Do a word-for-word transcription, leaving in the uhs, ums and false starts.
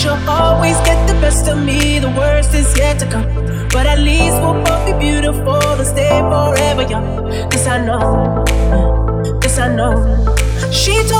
And she'll always get the best of me, the worst is yet to come. But at least we'll both be beautiful and stay forever young. This I know, this I know. She told